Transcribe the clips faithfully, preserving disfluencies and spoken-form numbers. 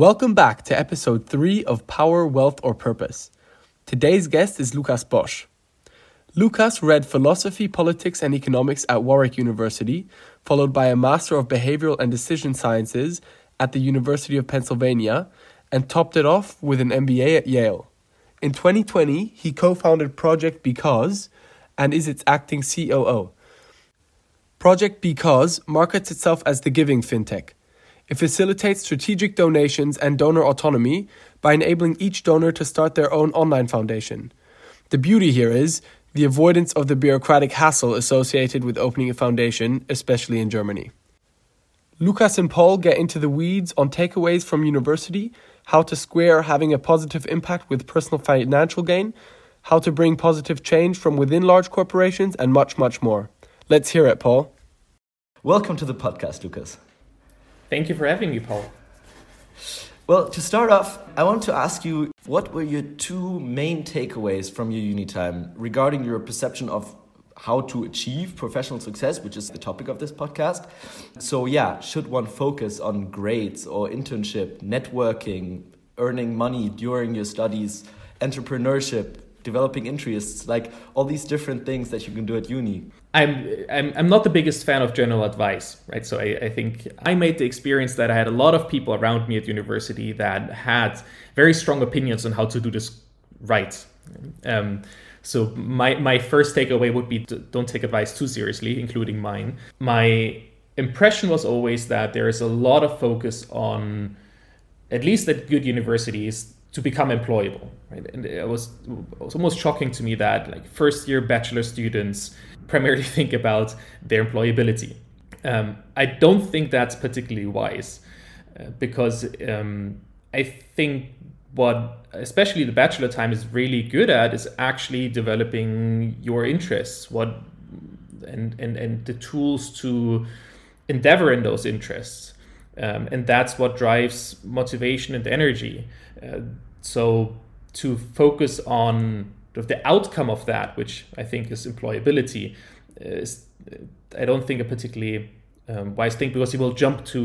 Welcome back to episode three of Power, Wealth or Purpose? Today's guest is Lukas Bosch. Lukas read philosophy, politics and economics at Warwick University, followed by a Master of Behavioral and Decision Sciences at the University of Pennsylvania, and topped it off with an M B A at Yale. In twenty twenty, he co-founded Project Because and is its acting C O O. Project Because markets itself as the giving fintech. It facilitates strategic donations and donor autonomy by enabling each donor to start their own online foundation. The beauty here is the avoidance of the bureaucratic hassle associated with opening a foundation, especially in Germany. Lukas and Paul get into the weeds on takeaways from university, how to square having a positive impact with personal financial gain, how to bring positive change from within large corporations, and much, much more. Let's hear it, Paul. Welcome to the podcast, Lukas. Thank you for having me, Paul. Well, to start off, I want to ask you, what were your two main takeaways from your uni time regarding your perception of how to achieve professional success, which is the topic of this podcast? So yeah, should one focus on grades or internship, networking, earning money during your studies, entrepreneurship, developing interests, like all these different things that you can do at uni? I'm I'm, I'm not the biggest fan of general advice, right? So I, I think I made the experience that I had a lot of people around me at university that had very strong opinions on how to do this right. Um, So my, my first takeaway would be to don't take advice too seriously, including mine. My impression was always that there is a lot of focus on, at least at good universities, to become employable, right? And it was, it was almost shocking to me that like first year bachelor students primarily think about their employability. Um, I don't think that's particularly wise uh, because um, I think what especially the bachelor time is really good at is actually developing your interests, what and and, and the tools to endeavor in those interests. Um, and that's what drives motivation and energy. Uh, so to focus on the outcome of that, which I think is employability, is, I don't think a particularly Um, wise thing, because you will jump to,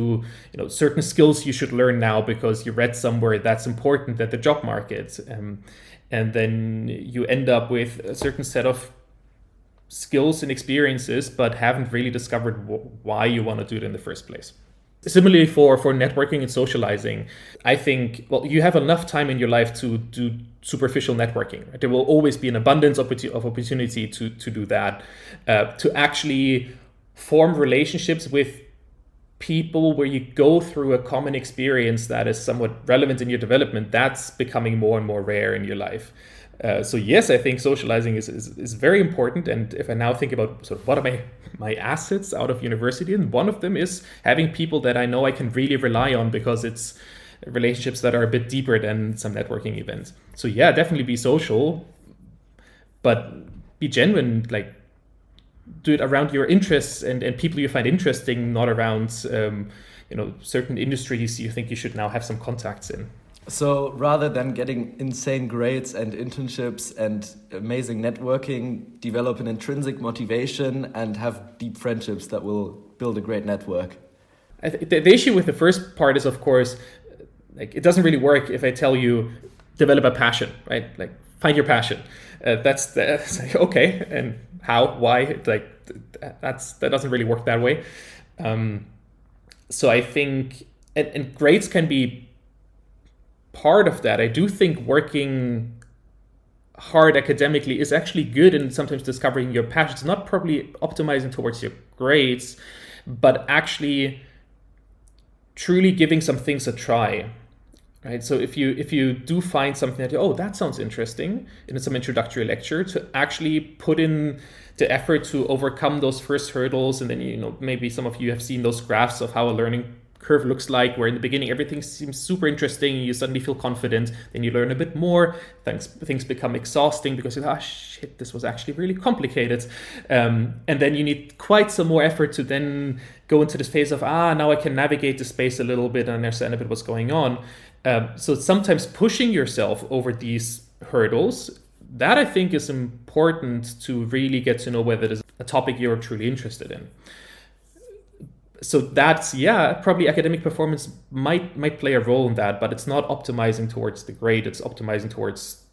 you know, certain skills you should learn now because you read somewhere that's important at the job market, um, and then you end up with a certain set of skills and experiences, but haven't really discovered w- why you want to do it in the first place. Similarly, for for networking and socializing, I think well, you have enough time in your life to do superficial networking. Right? There will always be an abundance of opportunity to to do that, uh, to actually form relationships with people where you go through a common experience that is somewhat relevant in your development. That's becoming more and more rare in your life. Uh, so yes, I think socializing is, is is very important. And if I now think about sort of what are my, my assets out of university, and one of them is having people that I know I can really rely on, because it's relationships that are a bit deeper than some networking events. So yeah, definitely be social, but be genuine, like, do it around your interests and, and people you find interesting, not around, um, you know, certain industries you think you should now have some contacts in. So rather than getting insane grades and internships and amazing networking, develop an intrinsic motivation and have deep friendships that will build a great network. I th- the, the issue with the first part is, of course, like, it doesn't really work if I tell you develop a passion, right? Like, find your passion. Uh, that's the, that's like, okay, and how, why? Like, that's that doesn't really work that way. Um, so I think, and, and grades can be part of that. I do think working hard academically is actually good, and sometimes discovering your passion. It's not probably optimizing towards your grades, but actually truly giving some things a try. Right, so if you if you do find something that you, oh, that sounds interesting, in some introductory lecture, to actually put in the effort to overcome those first hurdles, and then, you know, maybe some of you have seen those graphs of how a learning curve looks like, where in the beginning everything seems super interesting, you suddenly feel confident, then you learn a bit more, things things become exhausting because you're, ah, shit, this was actually really complicated, um, and then you need quite some more effort to then go into this phase of, ah, now I can navigate the space a little bit and understand a bit what's going on. Um, so sometimes pushing yourself over these hurdles, that I think is important to really get to know whether there's a topic you're truly interested in. so that's, yeah, probably academic performance might might play a role in that, but it's not optimizing towards the grade. It's optimizing towards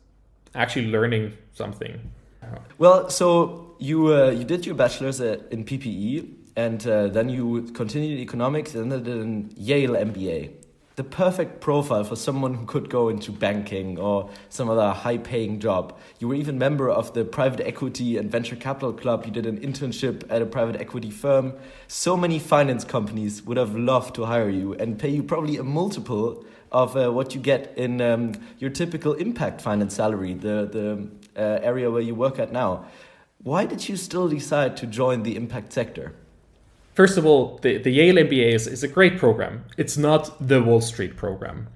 actually learning something. Well, so you uh, you did your bachelor's in P P E, and uh, then you continued economics and then did an Yale M B A. The perfect profile for someone who could go into banking or some other high-paying job. You were even member of the private equity and venture capital club. You did an internship at a private equity firm. So many finance companies would have loved to hire you and pay you probably a multiple of uh, what you get in um, your typical impact finance salary, the, the uh, area where you work at now. Why did you still decide to join the impact sector? First of all, the, the Yale M B A is, is a great program. It's not the Wall Street program.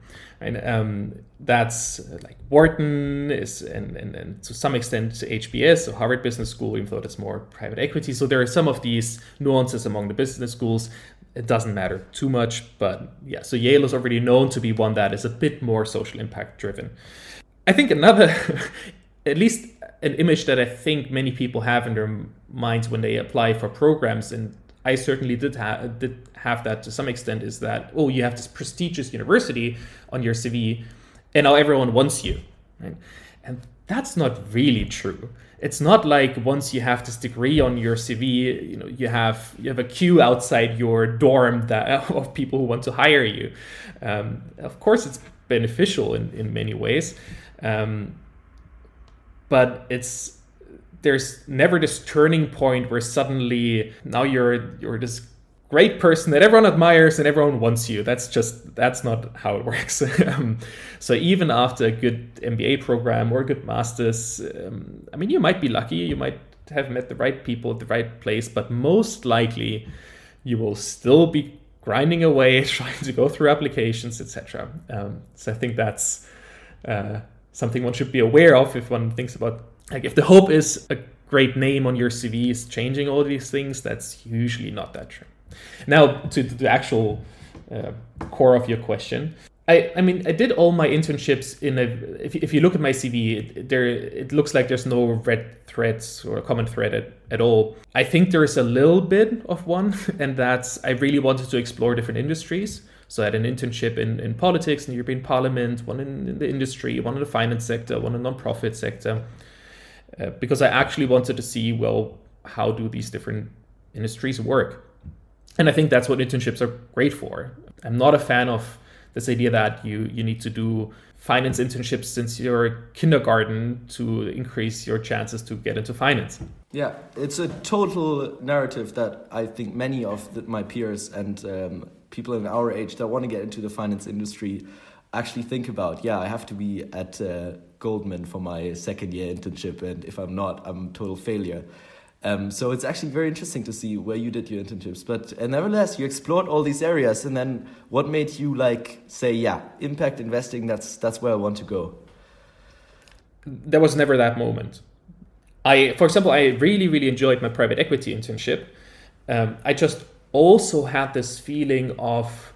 And um, that's like Wharton is, and, and, and to some extent H B S, so Harvard Business School, even though that's more private equity. So there are some of these nuances among the business schools. It doesn't matter too much, but yeah, so Yale is already known to be one that is a bit more social impact driven. I think another, at least an image that I think many people have in their minds when they apply for programs, and I certainly did have did have that to some extent, is that, oh, you have this prestigious university on your C V and now everyone wants you, right? And that's not really true. It's not like once you have this degree on your C V, you know, you have you have a queue outside your dorm that of people who want to hire you. Um, of course, it's beneficial in, in many ways, um, but it's. There's never this turning point where suddenly now you're you're this great person that everyone admires and everyone wants you. That's just that's not how it works. um, so even after a good M B A program or a good master's, um, I mean, you might be lucky. You might have met the right people at the right place, but most likely you will still be grinding away, trying to go through applications, et cetera. Um, so I think that's uh, something one should be aware of if one thinks about. Like if the hope is a great name on your C V is changing all these things, that's usually not that true. Now to the actual uh, core of your question, I, I mean, I did all my internships in a, if, if you look at my C V, it, there it looks like there's no red threads or a common thread at, at all. I think there is a little bit of one, and that's I really wanted to explore different industries. So I had an internship in, in politics, in the European Parliament, one in, in the industry, one in the finance sector, one in the nonprofit sector. Uh, because I actually wanted to see, well, how do these different industries work? And I think that's what internships are great for. I'm not a fan of this idea that you, you need to do finance internships since your kindergarten to increase your chances to get into finance. Yeah, it's a total narrative that I think many of the, my peers and um, people in our age that want to get into the finance industry actually think about. Yeah, I have to be at uh, Goldman for my second year internship, and if I'm not, I'm a total failure. Um, so it's actually very interesting to see where you did your internships. But uh, nevertheless, you explored all these areas, and then what made you like say, yeah, impact investing, that's that's where I want to go? There was never that moment. I, for example, I really, really enjoyed my private equity internship. Um, I just also had this feeling of,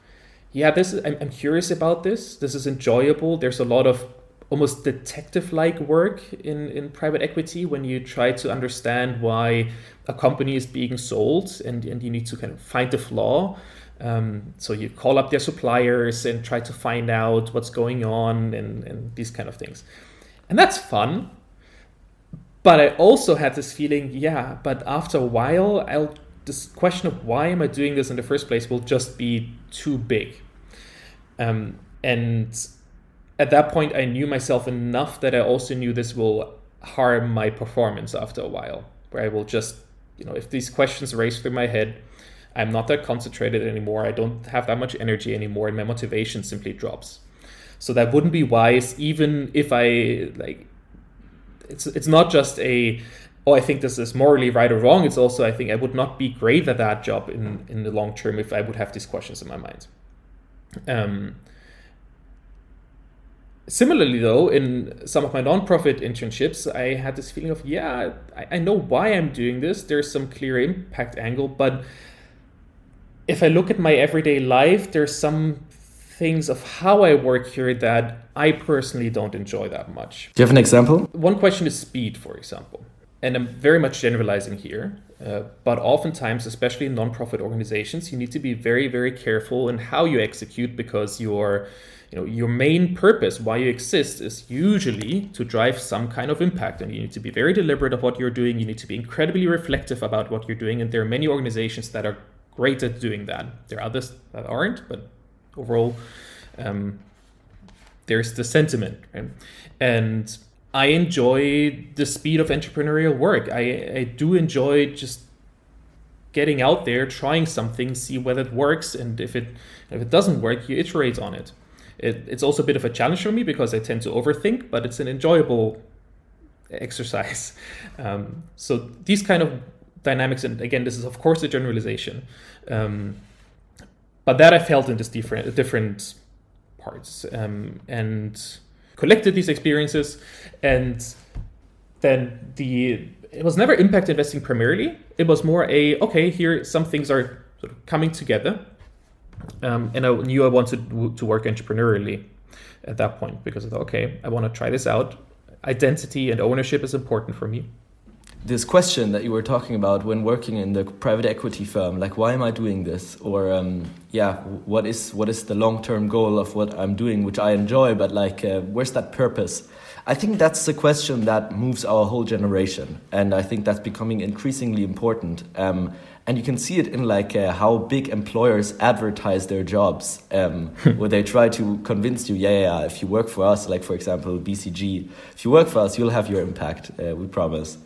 yeah, this is, I'm, I'm curious about this. This is enjoyable. There's a lot of almost detective-like work in, in private equity when you try to understand why a company is being sold, and, and you need to kind of find the flaw. Um, so you call up their suppliers and try to find out what's going on and, and these kind of things. And that's fun. But I also had this feeling, yeah, but after a while, I'll this question of why am I doing this in the first place will just be too big. Um, and at that point, I knew myself enough that I also knew this will harm my performance after a while, where I will just, you know, if these questions race through my head, I'm not that concentrated anymore. I don't have that much energy anymore, and my motivation simply drops. So that wouldn't be wise, even if I, like, it's it's not just a, oh, I think this is morally right or wrong. It's also, I think I would not be great at that job in, in the long term if I would have these questions in my mind. Um, similarly, though, in some of my nonprofit internships, I had this feeling of, yeah, I, I know why I'm doing this. There's some clear impact angle. But if I look at my everyday life, there's some things of how I work here that I personally don't enjoy that much. Do you have an example? One question is speed, for example. And I'm very much generalizing here, Uh, but oftentimes, especially in nonprofit organizations, you need to be very, very careful in how you execute, because your, you know, your main purpose, why you exist, is usually to drive some kind of impact. And you need to be very deliberate of what you're doing. You need to be incredibly reflective about what you're doing. And there are many organizations that are great at doing that. There are others that aren't, but overall, um, there's the sentiment, right? And I enjoy the speed of entrepreneurial work. I, I do enjoy just getting out there, trying something, see whether it works. And if it if it doesn't work, you iterate on it. it. It's also a bit of a challenge for me because I tend to overthink, but it's an enjoyable exercise. Um, so these kind of dynamics, and again, this is of course a generalization, um, but that I felt in this different, different parts. Um, and... collected these experiences, and then the it was never impact investing primarily. It was more a, okay, here some things are sort of coming together, um, and I knew I wanted to work entrepreneurially at that point because I thought, okay, I want to try this out. Identity and ownership is important for me. This question that you were talking about when working in the private equity firm, like, why am I doing this? Or um, yeah, what is what is the long-term goal of what I'm doing, which I enjoy, but like, uh, where's that purpose? I think that's the question that moves our whole generation. And I think that's becoming increasingly important. Um, and you can see it in like uh, how big employers advertise their jobs, um, where they try to convince you, yeah, yeah, yeah, if you work for us, like for example, B C G, if you work for us, you'll have your impact, uh, we promise.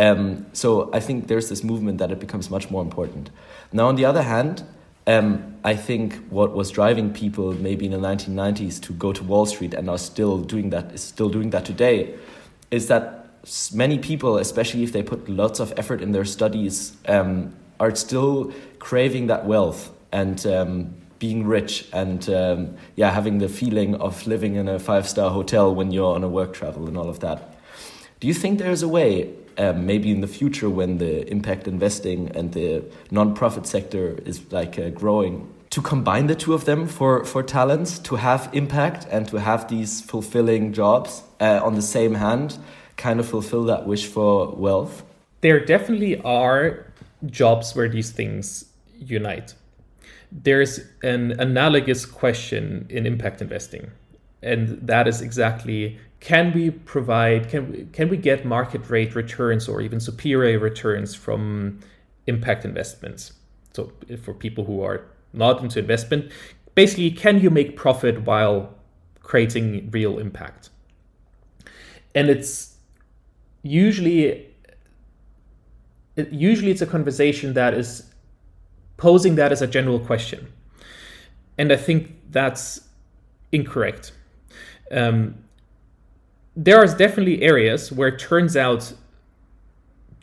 Um, so I think there's this movement that it becomes much more important. Now, on the other hand, um, I think what was driving people maybe in the nineteen nineties to go to Wall Street and are still doing that, is still doing that today, is that many people, especially if they put lots of effort in their studies, um, are still craving that wealth and um, being rich and um, yeah, having the feeling of living in a five-star hotel when you're on a work travel and all of that. Do you think there's a way, Um, maybe in the future when the impact investing and the nonprofit sector is like uh, growing, to combine the two of them for, for talents, to have impact and to have these fulfilling jobs uh, on the same hand, kind of fulfill that wish for wealth? There definitely are jobs where these things unite. There's an analogous question in impact investing, and that is exactly, can we provide, can we, can we get market rate returns or even superior returns from impact investments? So for people who are not into investment, basically, can you make profit while creating real impact? And it's usually, it, usually it's a conversation that is posing that as a general question. And I think that's incorrect. Um, There are definitely areas where it turns out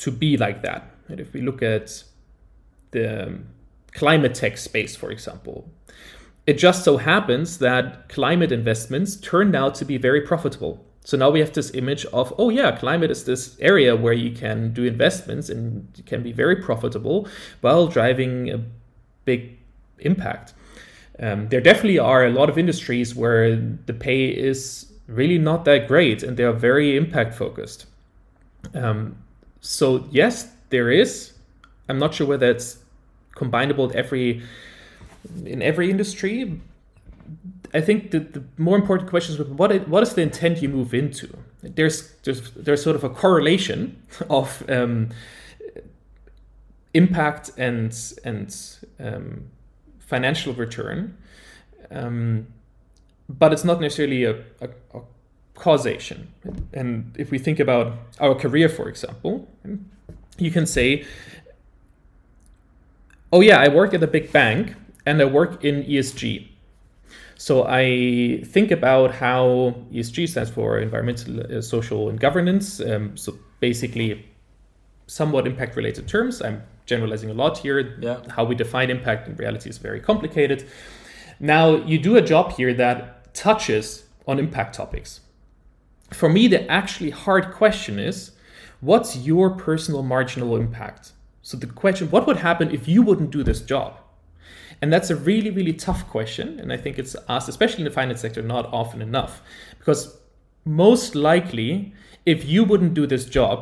to be like that. And if we look at the climate tech space, for example, it just so happens that climate investments turned out to be very profitable. So now we have this image of, oh yeah, climate is this area where you can do investments and it can be very profitable while driving a big impact. Um, there definitely are a lot of industries where the pay is really not that great, and they are very impact focused. Um, so yes, there is. I'm not sure whether it's combinable in every in every industry. I think that the more important question is what it, what is the intent you move into. There's there's there's sort of a correlation of um, impact and and um, financial return. Um, But it's not necessarily a, a, a causation. And if we think about our career, for example, you can say, oh yeah, I work at a big bank and I work in E S G. So I think about how E S G stands for environmental, uh, social, and governance. Um, so basically, somewhat impact related terms. I'm generalizing a lot here. Yeah. How we define impact in reality is very complicated. Now, you do a job here that touches on impact topics. For me, the actually hard question is, what's your personal marginal impact? So the question, what would happen if you wouldn't do this job? And that's a really, really tough question. And I think it's asked, especially in the finance sector, not often enough. Because most likely, if you wouldn't do this job,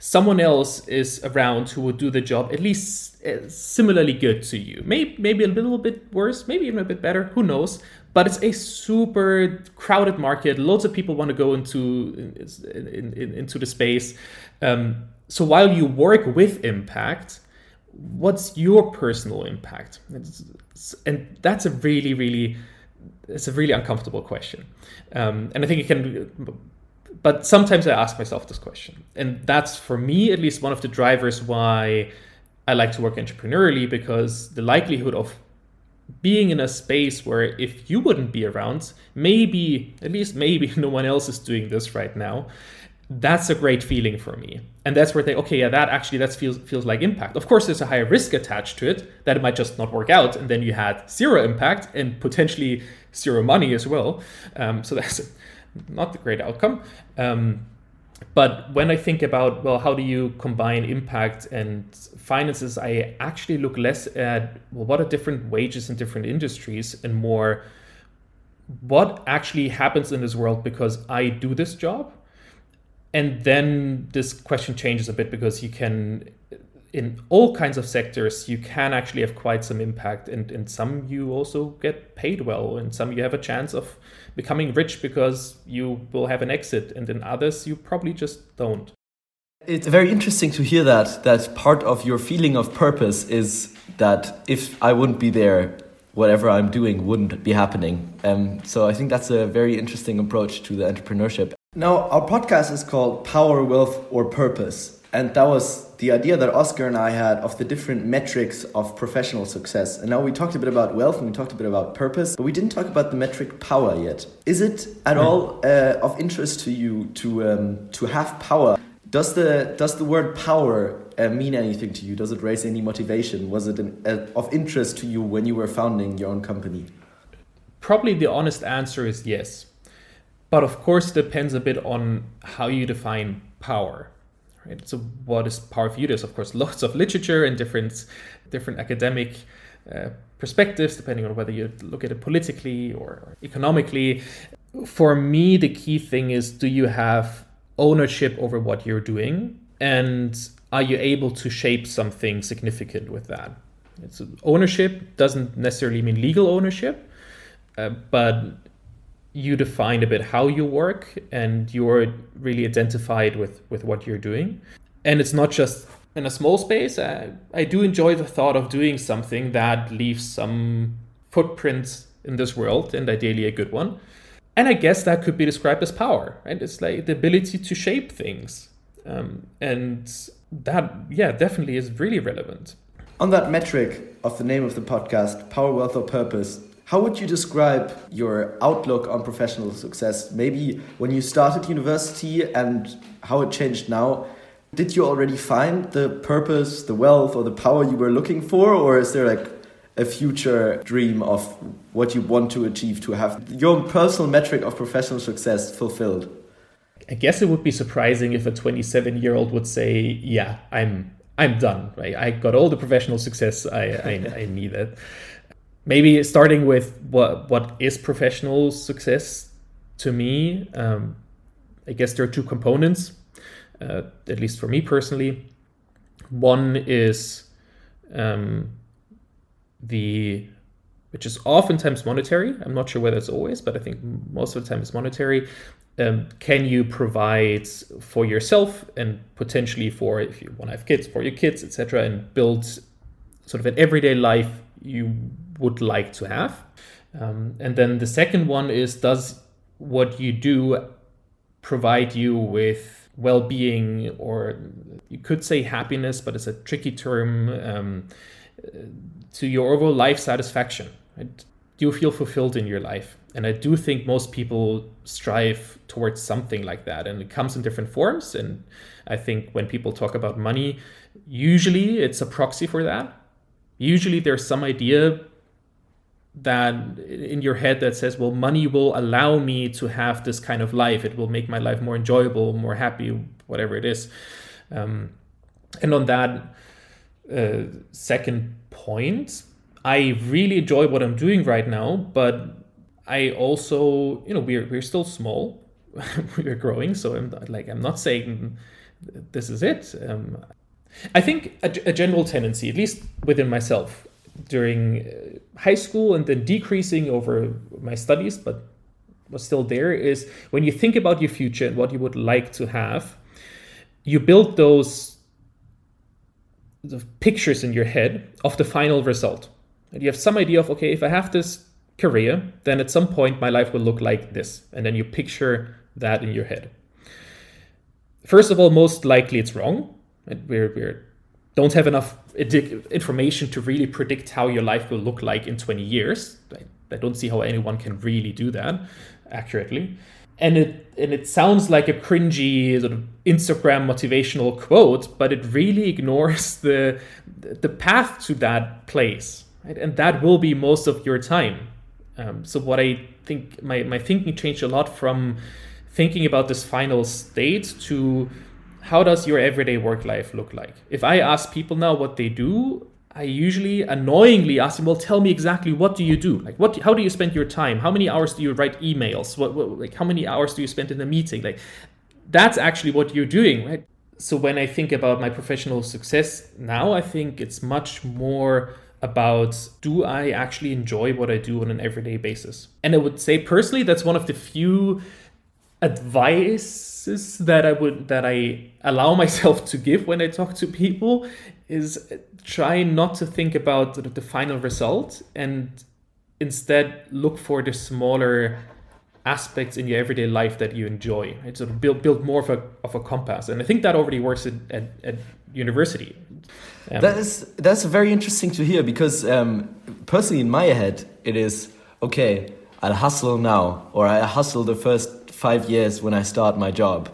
someone else is around who will do the job at least similarly good to you. Maybe, maybe a little bit worse, maybe even a bit better, who knows? But it's a super crowded market. Lots of people want to go into, in, in, into the space. Um, so while you work with impact, what's your personal impact? It's, and that's a really, really, it's a really uncomfortable question. Um, and I think it can, but sometimes I ask myself this question. And that's, for me, at least one of the drivers why I like to work entrepreneurially, because the likelihood of being in a space where if you wouldn't be around, maybe, at least maybe no one else is doing this right now, that's a great feeling for me. And that's where they, okay, yeah, that actually, that feels feels like impact. Of course, there's a higher risk attached to it that it might just not work out. And then you had zero impact and potentially zero money as well. Um, so that's not the great outcome. Um, but when I think about, well, how do you combine impact and finances, I actually look less at, well, what are different wages in different industries and more what actually happens in this world because I do this job. And then this question changes a bit because you can, in all kinds of sectors, you can actually have quite some impact. And in some, you also get paid well. In some, you have a chance of becoming rich because you will have an exit. And in others, you probably just don't. It's very interesting to hear that, that part of your feeling of purpose is that if I wouldn't be there, whatever I'm doing wouldn't be happening. Um, so I think that's a very interesting approach to the entrepreneurship. Now, our podcast is called Power, Wealth or Purpose? And that was the idea that Oscar and I had of the different metrics of professional success. And now we talked a bit about wealth and we talked a bit about purpose, but we didn't talk about the metric power yet. Is it at all uh, of interest to you to um, to have power? Does the does the word power uh, mean anything to you? Does it raise any motivation? Was it an, uh, of interest to you when you were founding your own company? Probably the honest answer is yes. But of course, it depends a bit on how you define power, right? So what is power for you? There's, of course, lots of literature and different different academic uh, perspectives, depending on whether you look at it politically or economically. For me, the key thing is, do you have ownership over what you're doing? And are you able to shape something significant with that? So ownership doesn't necessarily mean legal ownership, uh, but you define a bit how you work and you're really identified with, with what you're doing. And it's not just in a small space. I, I do enjoy the thought of doing something that leaves some footprints in this world and ideally a good one. And I guess that could be described as power, right? It's like the ability to shape things. Um, and that, yeah, definitely is really relevant. On that metric of the name of the podcast, Power, Wealth or Purpose, how would you describe your outlook on professional success? Maybe when you started university and how it changed now, did you already find the purpose, the wealth, or the power you were looking for? Or is there like a future dream of what you want to achieve to have your personal metric of professional success fulfilled? I guess it would be surprising if a twenty-seven-year-old would say, yeah, I'm I'm done. Right? I got all the professional success I, I, I needed. Maybe starting with what what is professional success to me, um, I guess there are two components, uh, at least for me personally. One is um, the, which is oftentimes monetary. I'm not sure whether it's always, but I think most of the time it's monetary. Um, can you provide for yourself and potentially for, if you want to have kids, for your kids, et cetera, and build sort of an everyday life you would like to have. Um, and then the second one is, does what you do provide you with well-being, or you could say happiness, but it's a tricky term, um, to your overall life satisfaction? Right? Do you feel fulfilled in your life? And I do think most people strive towards something like that. And it comes in different forms. And I think when people talk about money, usually it's a proxy for that. Usually there's some idea that in your head that says, well, money will allow me to have this kind of life. It will make my life more enjoyable, more happy, whatever it is. Um, and on that uh, second point, I really enjoy what I'm doing right now, but I also, you know, we're, we're still small, we're growing. So I'm like, I'm not saying this is it. Um, I think a, a general tendency, at least within myself, during high school and then decreasing over my studies, but was still there, is when you think about your future and what you would like to have, you build those the pictures in your head of the final result. And you have some idea of, okay, if I have this career, then at some point my life will look like this. And then you picture that in your head. First of all, most likely it's wrong. And we're, we're don't have enough information to really predict how your life will look like in twenty years. I, I don't see how anyone can really do that accurately. And it and it sounds like a cringy sort of Instagram motivational quote, but it really ignores the the path to that place, right? And that will be most of your time. Um, so what I think my, my thinking changed a lot from thinking about this final state to how does your everyday work life look like? If I ask people now what they do, I usually annoyingly ask them, well, tell me exactly what do you do? Like, what? How do you spend your time? How many hours do you write emails? What, what like, how many hours do you spend in a meeting? Like, that's actually what you're doing, right? So when I think about my professional success now, I think it's much more about, do I actually enjoy what I do on an everyday basis? And I would say personally, that's one of the few advices that I would that I allow myself to give when I talk to people is try not to think about the, the final result and instead look for the smaller aspects in your everyday life that you enjoy. Right? So build build more of a of a compass, and I think that already works at at, at university. Um, that is that's very interesting to hear because um, personally in my head it is okay. I'll hustle now, or I hustle the first five years when I start my job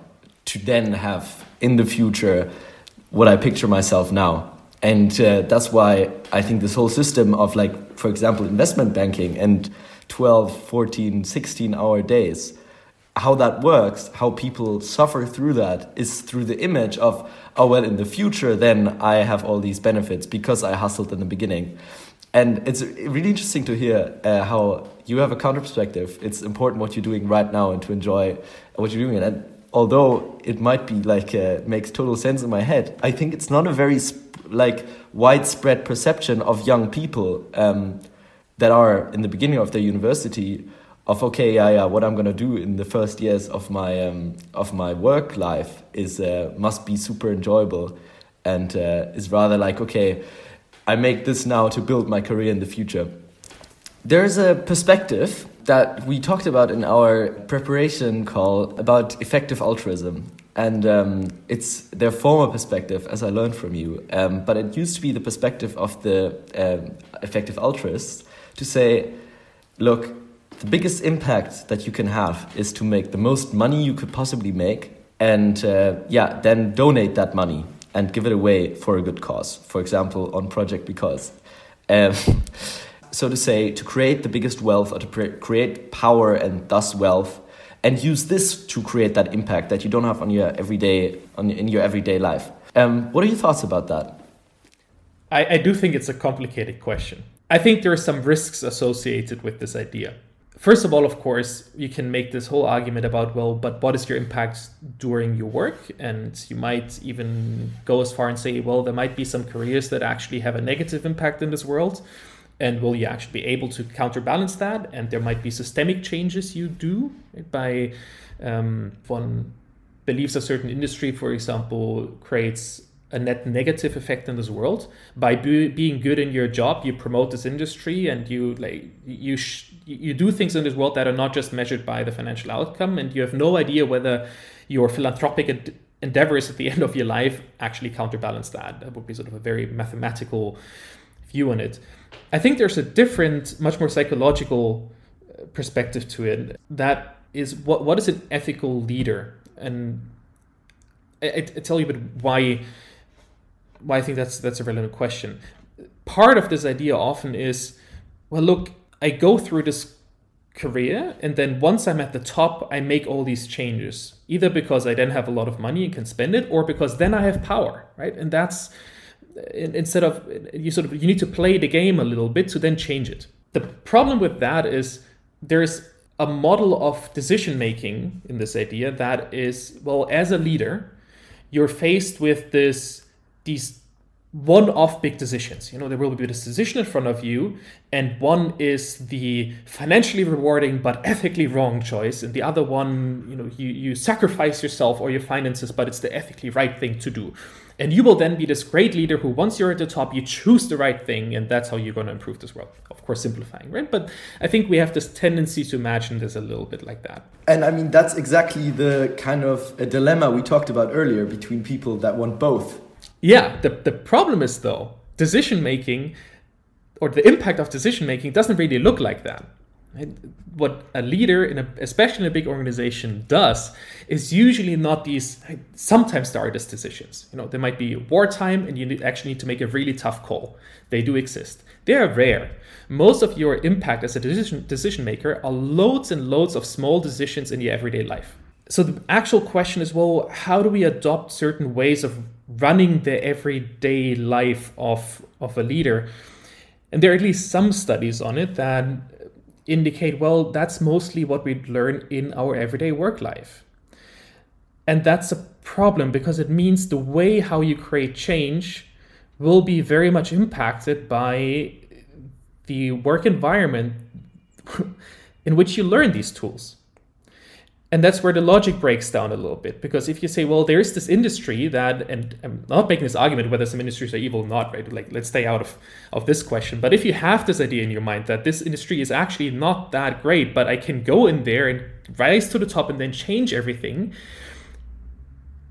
to then have in the future what I picture myself now. And uh, that's why I think this whole system of, like, for example, investment banking and twelve, fourteen, sixteen hour days, how that works, how people suffer through that is through the image of, oh, well, in the future, then I have all these benefits because I hustled in the beginning. And it's really interesting to hear uh, how you have a counter perspective. It's important what you're doing right now and to enjoy what you're doing. And although it might be like uh, makes total sense in my head, I think it's not a very sp- like widespread perception of young people um, that are in the beginning of their university of, okay, yeah, yeah, what I'm going to do in the first years of my um, of my work life is uh, must be super enjoyable, and uh, is rather like, okay, I make this now to build my career in the future. There's a perspective that we talked about in our preparation call about effective altruism. And um, it's their former perspective, as I learned from you. Um, but it used to be the perspective of the um, effective altruists to say, look, the biggest impact that you can have is to make the most money you could possibly make. And uh, yeah, then donate that money and give it away for a good cause, for example, on Project Because. Um, so to say, to create the biggest wealth or to pre- create power and thus wealth, and use this to create that impact that you don't have on your everyday, on in your everyday life. Um, what are your thoughts about that? I, I do think it's a complicated question. I think there are some risks associated with this idea. First of all, of course, you can make this whole argument about, well, but what is your impact during your work? And you might even go as far and say, well, there might be some careers that actually have a negative impact in this world. And will you actually be able to counterbalance that? And there might be systemic changes you do by um, one believes a certain industry, for example, creates a net negative effect in this world. By be, being good in your job, you promote this industry, and you like you sh- you do things in this world that are not just measured by the financial outcome, and you have no idea whether your philanthropic ed- endeavors at the end of your life actually counterbalance that. That would be sort of a very mathematical view on it. I think there's a different, much more psychological perspective to it. That is, what what is an ethical leader? And I, I tell you a bit why. Well, I think that's that's a relevant question. Part of this idea often is, well, look, I go through this career, and then once I'm at the top, I make all these changes, either because I then have a lot of money and can spend it, or because then I have power, right? And that's instead of you sort of you need to play the game a little bit to then change it. The problem with that is there's a model of decision making in this idea that is, well, as a leader, you're faced with this these one-off big decisions. You know, there will be this decision in front of you, and one is the financially rewarding but ethically wrong choice, and the other one, you know, you, you sacrifice yourself or your finances, but it's the ethically right thing to do. And you will then be this great leader who, once you're at the top, you choose the right thing, and that's how you're going to improve this world. Of course, simplifying, right? But I think we have this tendency to imagine this a little bit like that. And I mean, that's exactly the kind of a dilemma we talked about earlier between people that want both. Yeah, the, the problem is, though, decision-making or the impact of decision-making doesn't really look like that. What a leader, in a, especially in a big organization, does is usually not these, sometimes there are these decisions. You know, there might be wartime and you need, actually need to make a really tough call. They do exist. They are rare. Most of your impact as a decision, decision maker are loads and loads of small decisions in your everyday life. So the actual question is, well, how do we adopt certain ways of running the everyday life of, of a leader? And there are at least some studies on it that indicate, well, that's mostly what we learn in our everyday work life. And that's a problem because it means the way how you create change will be very much impacted by the work environment in which you learn these tools. And that's where the logic breaks down a little bit, because if you say, well, there's this industry that, and I'm not making this argument whether some industries are evil or not, right? Like, let's stay out of, of this question. But if you have this idea in your mind that this industry is actually not that great, but I can go in there and rise to the top and then change everything,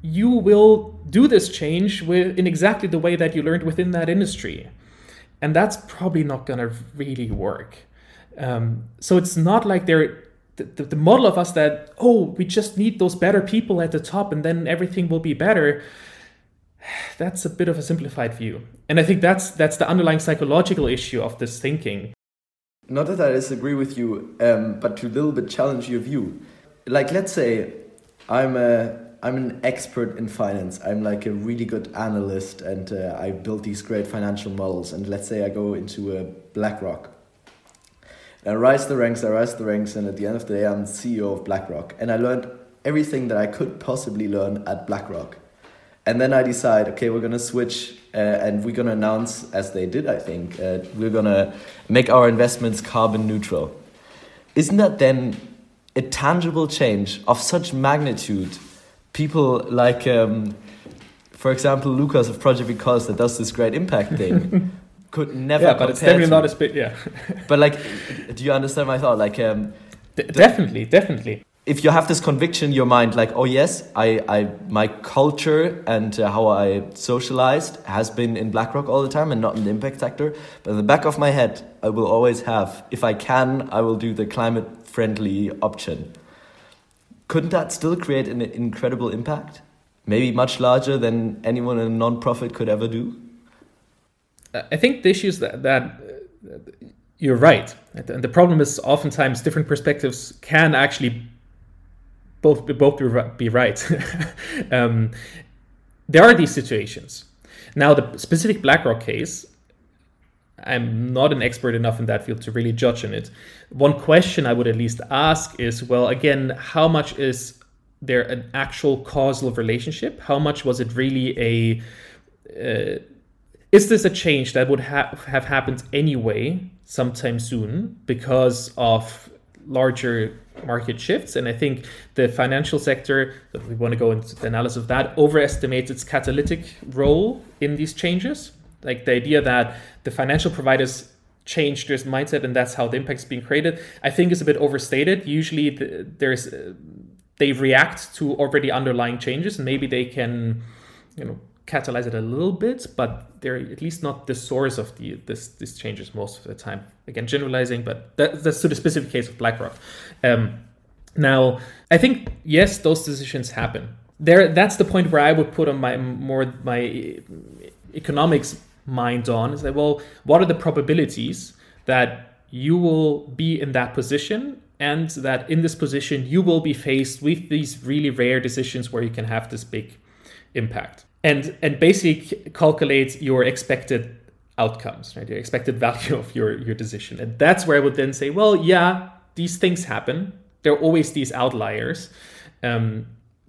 you will do this change with, in exactly the way that you learned within that industry. And that's probably not going to really work. Um, so it's not like there... The, the, the model of us that, oh, we just need those better people at the top and then everything will be better, that's a bit of a simplified view. And I think that's that's the underlying psychological issue of this thinking. Not that I disagree with you, um, but to a little bit challenge your view. Like, let's say I'm a I'm an expert in finance. I'm like a really good analyst and uh, I built these great financial models. And let's say I go into a BlackRock. I rise the ranks, I rise the ranks, and at the end of the day, I'm C E O of BlackRock. And I learned everything that I could possibly learn at BlackRock. And then I decide, okay, we're going to switch, uh, and we're going to announce, as they did, I think, uh, we're going to make our investments carbon neutral. Isn't that then a tangible change of such magnitude? People like, um, for example, Lukas of Project Because that does this great impact thing. Could never yeah, but it's definitely to. Not as big, yeah. But like, do you understand my thought? Like, um, D- definitely, the, definitely. If you have this conviction in your mind, like, oh yes, I, I, my culture and uh, how I socialized has been in BlackRock all the time and not in the impact sector. But in the back of my head, I will always have, if I can, I will do the climate-friendly option. Couldn't that still create an incredible impact? Maybe much larger than anyone in a non-profit could ever do. I think the issue is that, that you're right. And the problem is oftentimes different perspectives can actually both, both be right. um, there are these situations. Now, the specific BlackRock case, I'm not an expert enough in that field to really judge on it. One question I would at least ask is, well, again, how much is there an actual causal relationship? How much was it really a... Uh, Is this a change that would ha- have happened anyway sometime soon because of larger market shifts? And I think the financial sector, that we want to go into the analysis of that, overestimates its catalytic role in these changes. Like the idea that the financial providers change their mindset and that's how the impact is being created, I think is a bit overstated. Usually the, there's uh, they react to already underlying changes and maybe they can, you know, catalyze it a little bit, but they're at least not the source of the this this changes most of the time. Again, generalizing, but that, that's to the specific case of BlackRock. Um, now, I think yes, those decisions happen. There, that's the point where I would put on my more my economics mind on is that, well, what are the probabilities that you will be in that position? And that in this position, you will be faced with these really rare decisions where you can have this big impact. And and basically calculate your expected outcomes, right? Your expected value of your, your decision. And that's where I would then say, well, yeah, these things happen. There are always these outliers. Um,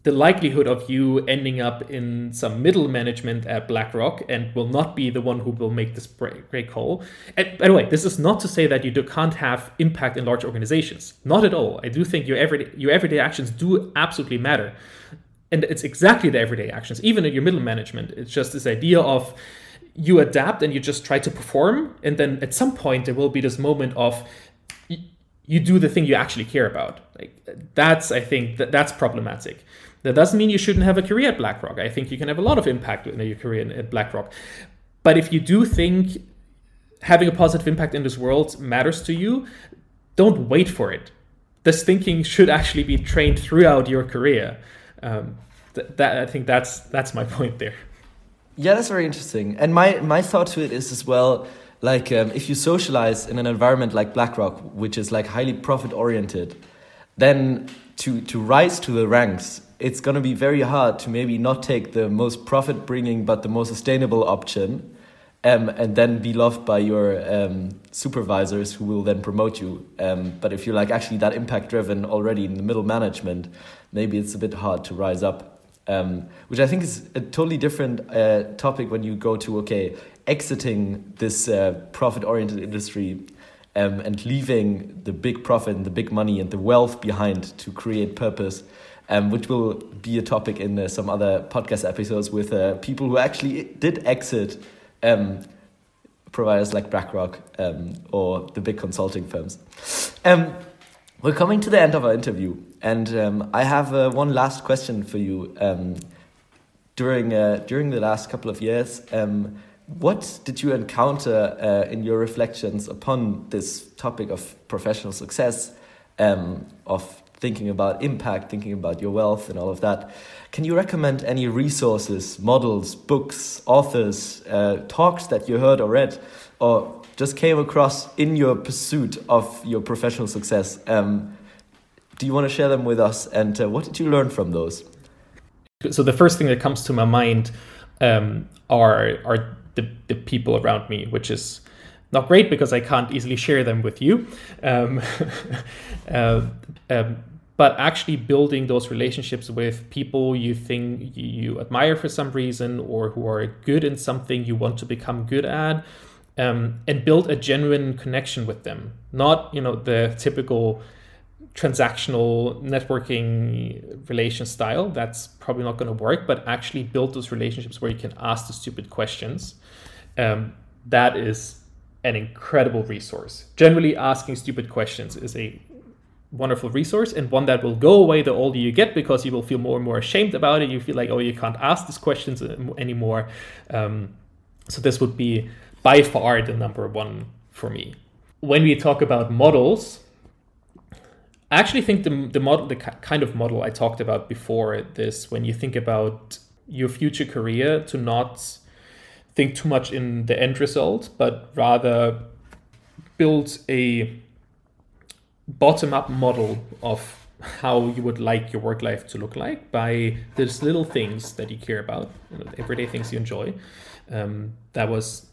the likelihood of you ending up in some middle management at BlackRock and will not be the one who will make this great call. And by the way, this is not to say that you do, can't have impact in large organizations. Not at all. I do think your everyday, your everyday actions do absolutely matter. And it's exactly the everyday actions, even in your middle management. It's just this idea of you adapt and you just try to perform. And then at some point, there will be this moment of you do the thing you actually care about. Like that's, I think, that that's problematic. That doesn't mean you shouldn't have a career at BlackRock. I think you can have a lot of impact in your career at BlackRock. But if you do think having a positive impact in this world matters to you, don't wait for it. This thinking should actually be trained throughout your career. Um, th- that I think that's that's my point there. Yeah, that's very interesting. And my, my thought to it is as well, like um, if you socialize in an environment like BlackRock, which is like highly profit-oriented, then to to rise to the ranks, it's going to be very hard to maybe not take the most profit-bringing but the most sustainable option, um, and then be loved by your um, supervisors who will then promote you. Um, but if you're like actually that impact-driven already in the middle management, maybe it's a bit hard to rise up. Um, which I think is a totally different uh, topic when you go to, okay, exiting this uh, profit-oriented industry um, and leaving the big profit and the big money and the wealth behind to create purpose, um, which will be a topic in uh, some other podcast episodes with uh, people who actually did exit um, providers like BlackRock um, or the big consulting firms. Um, we're coming to the end of our interview. And um, I have uh, one last question for you. Um, during uh, during the last couple of years, um, what did you encounter uh, in your reflections upon this topic of professional success, um, of thinking about impact, thinking about your wealth and all of that? Can you recommend any resources, models, books, authors, uh, talks that you heard or read or just came across in your pursuit of your professional success? Um, Do you want to share them with us? And uh, what did you learn from those? So the first thing that comes to my mind um, are are the, the people around me, which is not great because I can't easily share them with you. Um, uh, um, but actually building those relationships with people you think you admire for some reason or who are good in something you want to become good at, um, and build a genuine connection with them. Not, you know, the typical transactional networking relation style. That's probably not going to work, but actually build those relationships where you can ask the stupid questions. Um, that is an incredible resource. Generally, asking stupid questions is a wonderful resource and one that will go away the older you get because you will feel more and more ashamed about it. You feel like, oh, you can't ask these questions anymore. Um, so this would be by far the number one for me. When we talk about models, I actually think the the model, the kind of model I talked about before this, when you think about your future career, to not think too much in the end result, but rather build a bottom-up model of how you would like your work life to look like by these little things that you care about, you know, everyday things you enjoy. Um, that was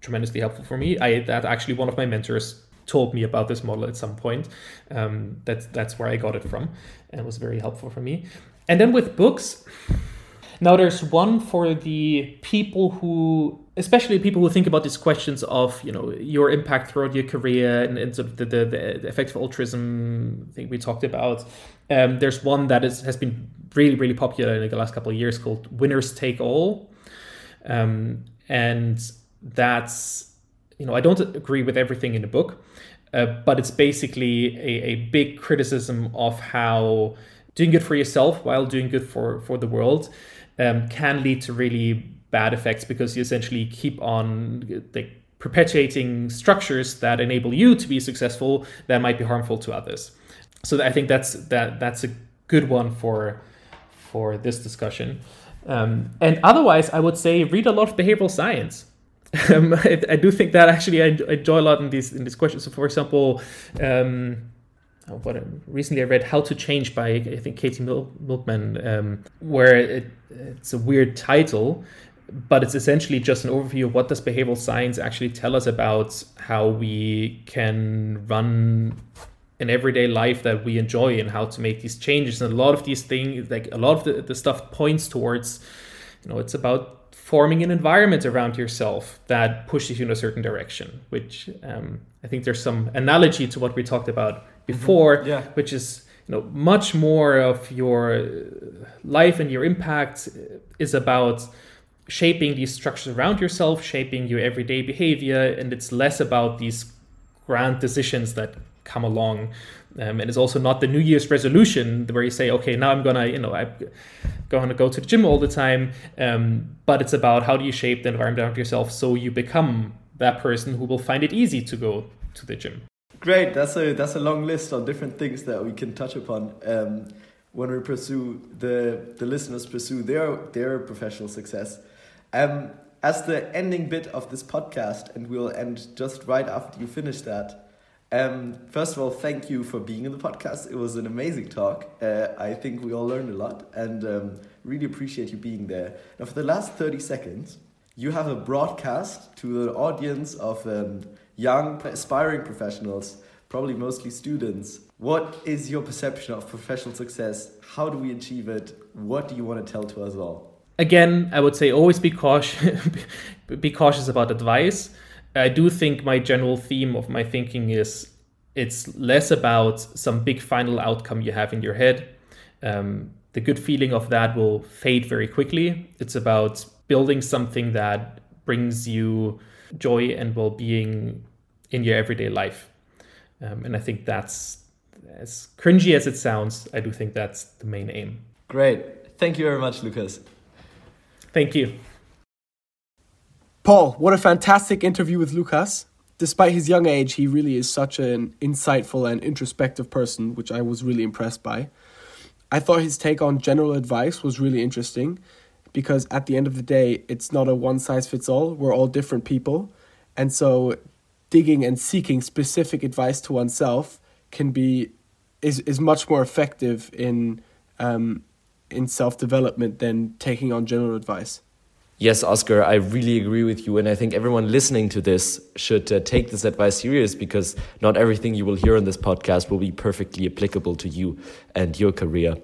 tremendously helpful for me. I that actually one of my mentors told me about this model at some point. Um, that's that's where I got it from, and it was very helpful for me. And then with books, now there's one for the people who, especially people who think about these questions of, you know, your impact throughout your career and, and sort of the, the, the effective altruism thing we talked about. Um, there's one that is, has been really, really popular in the last couple of years called Winners Take All. Um, and that's, you know, I don't agree with everything in the book, uh, but it's basically a, a big criticism of how doing good for yourself while doing good for, for the world um, can lead to really bad effects, because you essentially keep on like, perpetuating structures that enable you to be successful that might be harmful to others. So I think that's that that's a good one for for this discussion. Um, and otherwise, I would say read a lot of behavioral science. Um, I, I do think that actually I enjoy a lot in these in these questions. So, for example, um, what recently I read How to Change by I think Katie Mil- Milkman, um, where it, it's a weird title, but it's essentially just an overview of what does behavioral science actually tell us about how we can run an everyday life that we enjoy and how to make these changes. And a lot of these things, like a lot of the, the stuff points towards, you know, it's about forming an environment around yourself that pushes you in a certain direction, which um, I think there's some analogy to what we talked about before, mm-hmm. yeah. which is, you know, much more of your life and your impact is about shaping these structures around yourself, shaping your everyday behavior. And it's less about these grand decisions that come along. Um, and it's also not the New Year's resolution where you say, okay, now I'm going to, you know, I'm going to go to the gym all the time. Um, but it's about how do you shape the environment around yourself so you become that person who will find it easy to go to the gym. Great. That's a that's a long list on different things that we can touch upon um, when we pursue the the listeners pursue their their professional success. Um, as the ending bit of this podcast, and we'll end just right after you finish that. Um, first of all, thank you for being in the podcast. It was an amazing talk. Uh, I think we all learned a lot, and um, really appreciate you being there. Now, for the last thirty seconds, you have a broadcast to the audience of um, young, aspiring professionals, probably mostly students. What is your perception of professional success? How do we achieve it? What do you want to tell to us all? Again, I would say always be cautious, be cautious about advice. I do think my general theme of my thinking is it's less about some big final outcome you have in your head. Um, the good feeling of that will fade very quickly. It's about building something that brings you joy and well-being in your everyday life. Um, and I think that's, as cringy as it sounds, I do think that's the main aim. Great. Thank you very much, Lukas. Thank you. Paul, what a fantastic interview with Lukas. Despite his young age, he really is such an insightful and introspective person, which I was really impressed by. I thought his take on general advice was really interesting, because at the end of the day, it's not a one-size-fits-all. We're all different people. And so digging and seeking specific advice to oneself can be is, is much more effective in um, in self-development than taking on general advice. Yes, Oscar, I really agree with you. And I think everyone listening to this should uh, take this advice serious, because not everything you will hear on this podcast will be perfectly applicable to you and your career.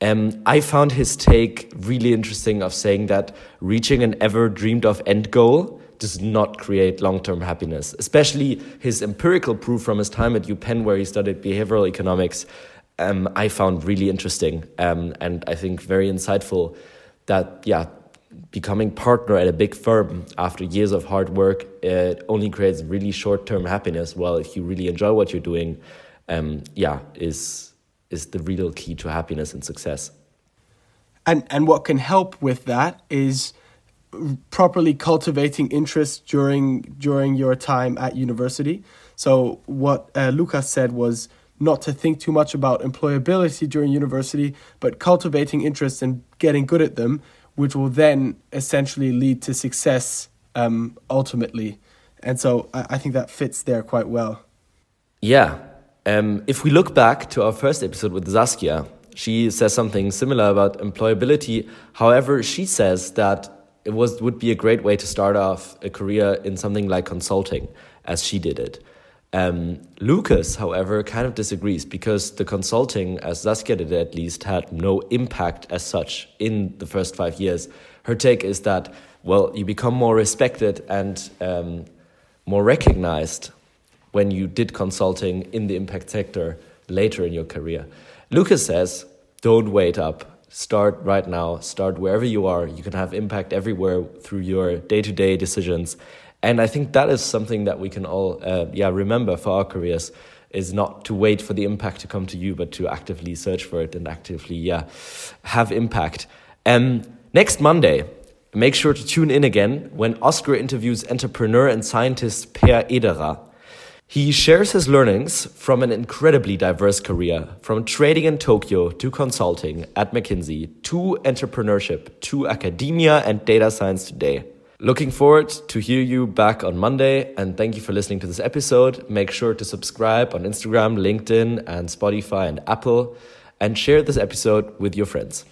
Um, I found his take really interesting of saying that reaching an ever dreamed of end goal does not create long-term happiness, especially his empirical proof from his time at UPenn, where he studied behavioral economics. Um, I found really interesting um, and I think very insightful that, yeah, becoming partner at a big firm after years of hard work, it only creates really short-term happiness. Well, if you really enjoy what you're doing, um, yeah, is... is the real key to happiness and success. And and what can help with that is properly cultivating interest during during your time at university. So what uh, Lukas said was not to think too much about employability during university, but cultivating interests and getting good at them, which will then essentially lead to success um, ultimately. And so I, I think that fits there quite well. Yeah. Um, if we look back to our first episode with Saskia, she says something similar about employability. However, she says that it was would be a great way to start off a career in something like consulting, as she did it. Um, Lukas, however, kind of disagrees, because the consulting, as Saskia did at least, had no impact as such in the first five years. Her take is that, well, you become more respected and um, more recognized when you did consulting in the impact sector later in your career. Lukas says, don't wait up. Start right now. Start wherever you are. You can have impact everywhere through your day-to-day decisions. And I think that is something that we can all uh, yeah, remember for our careers, is not to wait for the impact to come to you, but to actively search for it and actively yeah, have impact. Um, next Monday, make sure to tune in again when Oscar interviews entrepreneur and scientist Per Ederer. He shares his learnings from an incredibly diverse career, from trading in Tokyo to consulting at McKinsey, to entrepreneurship, to academia and data science today. Looking forward to hear you back on Monday, and thank you for listening to this episode. Make sure to subscribe on Instagram, LinkedIn, and Spotify and Apple, and share this episode with your friends.